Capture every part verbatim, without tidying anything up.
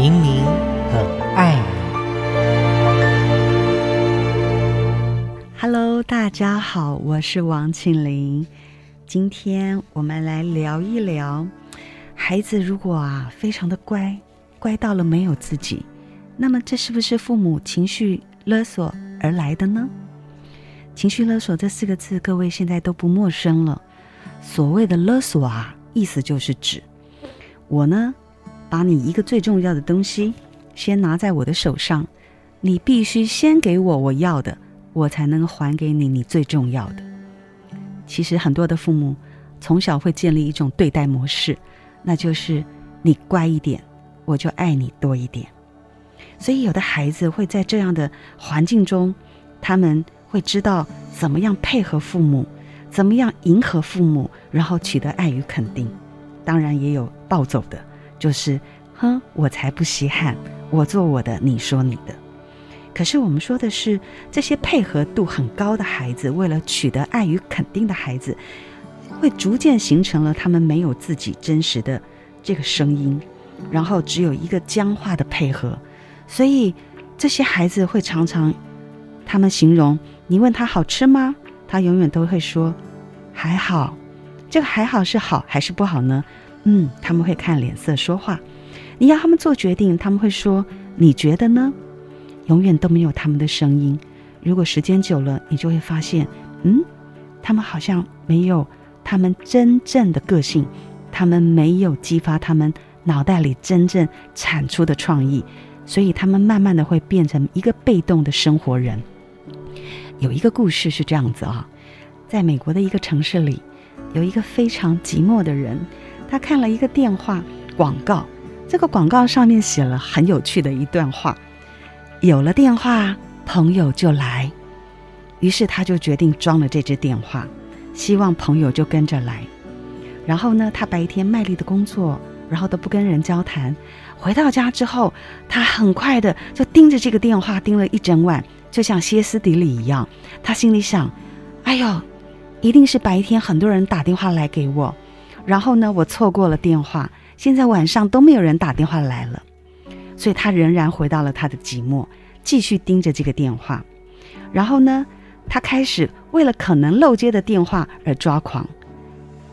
明明很爱你。Hello， 大家好，我是王庆玲。今天我们来聊一聊，孩子如果啊非常的乖，乖到了没有自己，那么这是不是父母情绪勒索而来的呢？情绪勒索这四个字，各位现在都不陌生了。所谓的勒索啊，意思就是指我呢，把你一个最重要的东西先拿在我的手上，你必须先给我我要的，我才能还给你你最重要的。其实很多的父母从小会建立一种对待模式，那就是你乖一点，我就爱你多一点。所以有的孩子会在这样的环境中，他们会知道怎么样配合父母，怎么样迎合父母，然后取得爱与肯定。当然也有暴走的，就是哼，我才不稀罕，我做我的，你说你的。可是我们说的是，这些配合度很高的孩子，为了取得爱与肯定的孩子，会逐渐形成了他们没有自己真实的这个声音，然后只有一个僵化的配合。所以这些孩子会常常，他们形容你问他好吃吗，他永远都会说还好。这个还好是好还是不好呢？嗯，他们会看脸色说话。你要他们做决定，他们会说你觉得呢？永远都没有他们的声音。如果时间久了，你就会发现，嗯，他们好像没有他们真正的个性，他们没有激发他们脑袋里真正产出的创意，所以他们慢慢的会变成一个被动的生活人。有一个故事是这样子啊，在美国的一个城市里，有一个非常寂寞的人，他看了一个电话广告，这个广告上面写了很有趣的一段话，有了电话，朋友就来。于是他就决定装了这支电话，希望朋友就跟着来。然后呢，他白天卖力的工作，然后都不跟人交谈，回到家之后，他很快的就盯着这个电话盯了一整晚，就像歇斯底里一样。他心里想，哎呦，一定是白天很多人打电话来给我，然后呢，我错过了电话，现在晚上都没有人打电话来了。所以他仍然回到了他的寂寞，继续盯着这个电话。然后呢，他开始为了可能漏接的电话而抓狂。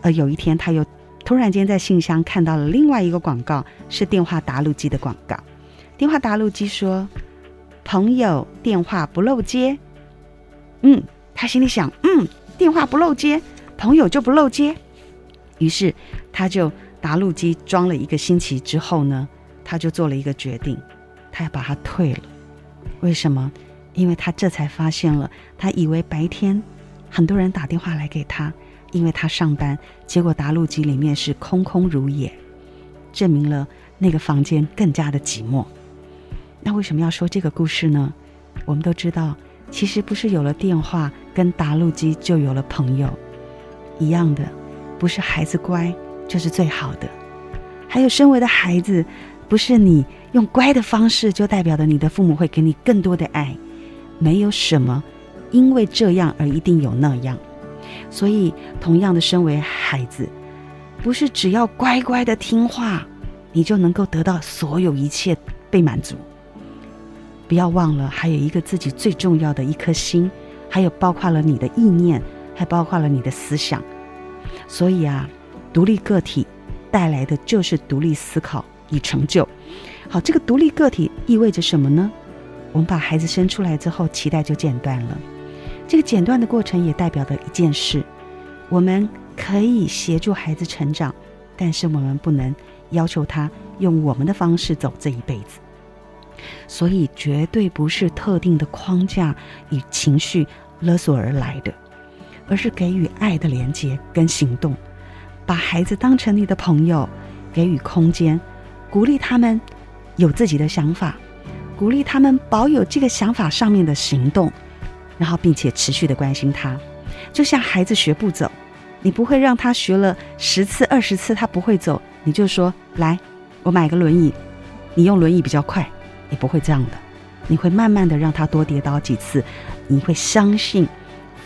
而有一天，他又突然间在信箱看到了另外一个广告，是电话答录机的广告。电话答录机说，朋友电话不漏接。嗯，他心里想，嗯，电话不漏接，朋友就不漏接。于是他就答录机装了一个星期之后呢，他就做了一个决定，他要把它退了。为什么？因为他这才发现了，他以为白天很多人打电话来给他，因为他上班，结果答录机里面是空空如也，证明了那个房间更加的寂寞。那为什么要说这个故事呢？我们都知道，其实不是有了电话跟答录机就有了朋友一样的，不是孩子乖就是最好的。还有身为的孩子，不是你用乖的方式就代表的你的父母会给你更多的爱，没有什么因为这样而一定有那样。所以同样的，身为孩子，不是只要乖乖的听话你就能够得到所有一切被满足。不要忘了，还有一个自己最重要的一颗心，还有包括了你的意念，还包括了你的思想。所以啊，独立个体带来的就是独立思考与成就。好，这个独立个体意味着什么呢？我们把孩子生出来之后，脐带就剪断了。这个剪断的过程也代表了一件事，我们可以协助孩子成长，但是我们不能要求他用我们的方式走这一辈子。所以绝对不是特定的框架与情绪勒索而来的，而是给予爱的连接跟行动，把孩子当成你的朋友，给予空间，鼓励他们有自己的想法，鼓励他们保有这个想法上面的行动，然后并且持续的关心他。就像孩子学步走，你不会让他学了十次二十次他不会走，你就说来，我买个轮椅，你用轮椅比较快，你不会这样的。你会慢慢的让他多跌倒几次，你会相信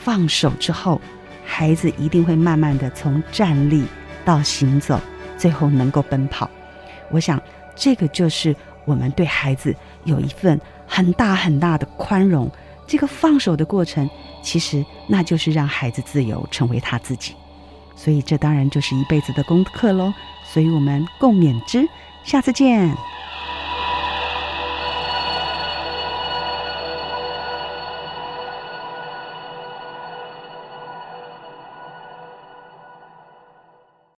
放手之后，孩子一定会慢慢的从站立到行走，最后能够奔跑。我想这个就是我们对孩子有一份很大很大的宽容，这个放手的过程，其实那就是让孩子自由成为他自己。所以这当然就是一辈子的功课咯，所以我们共勉之，下次见。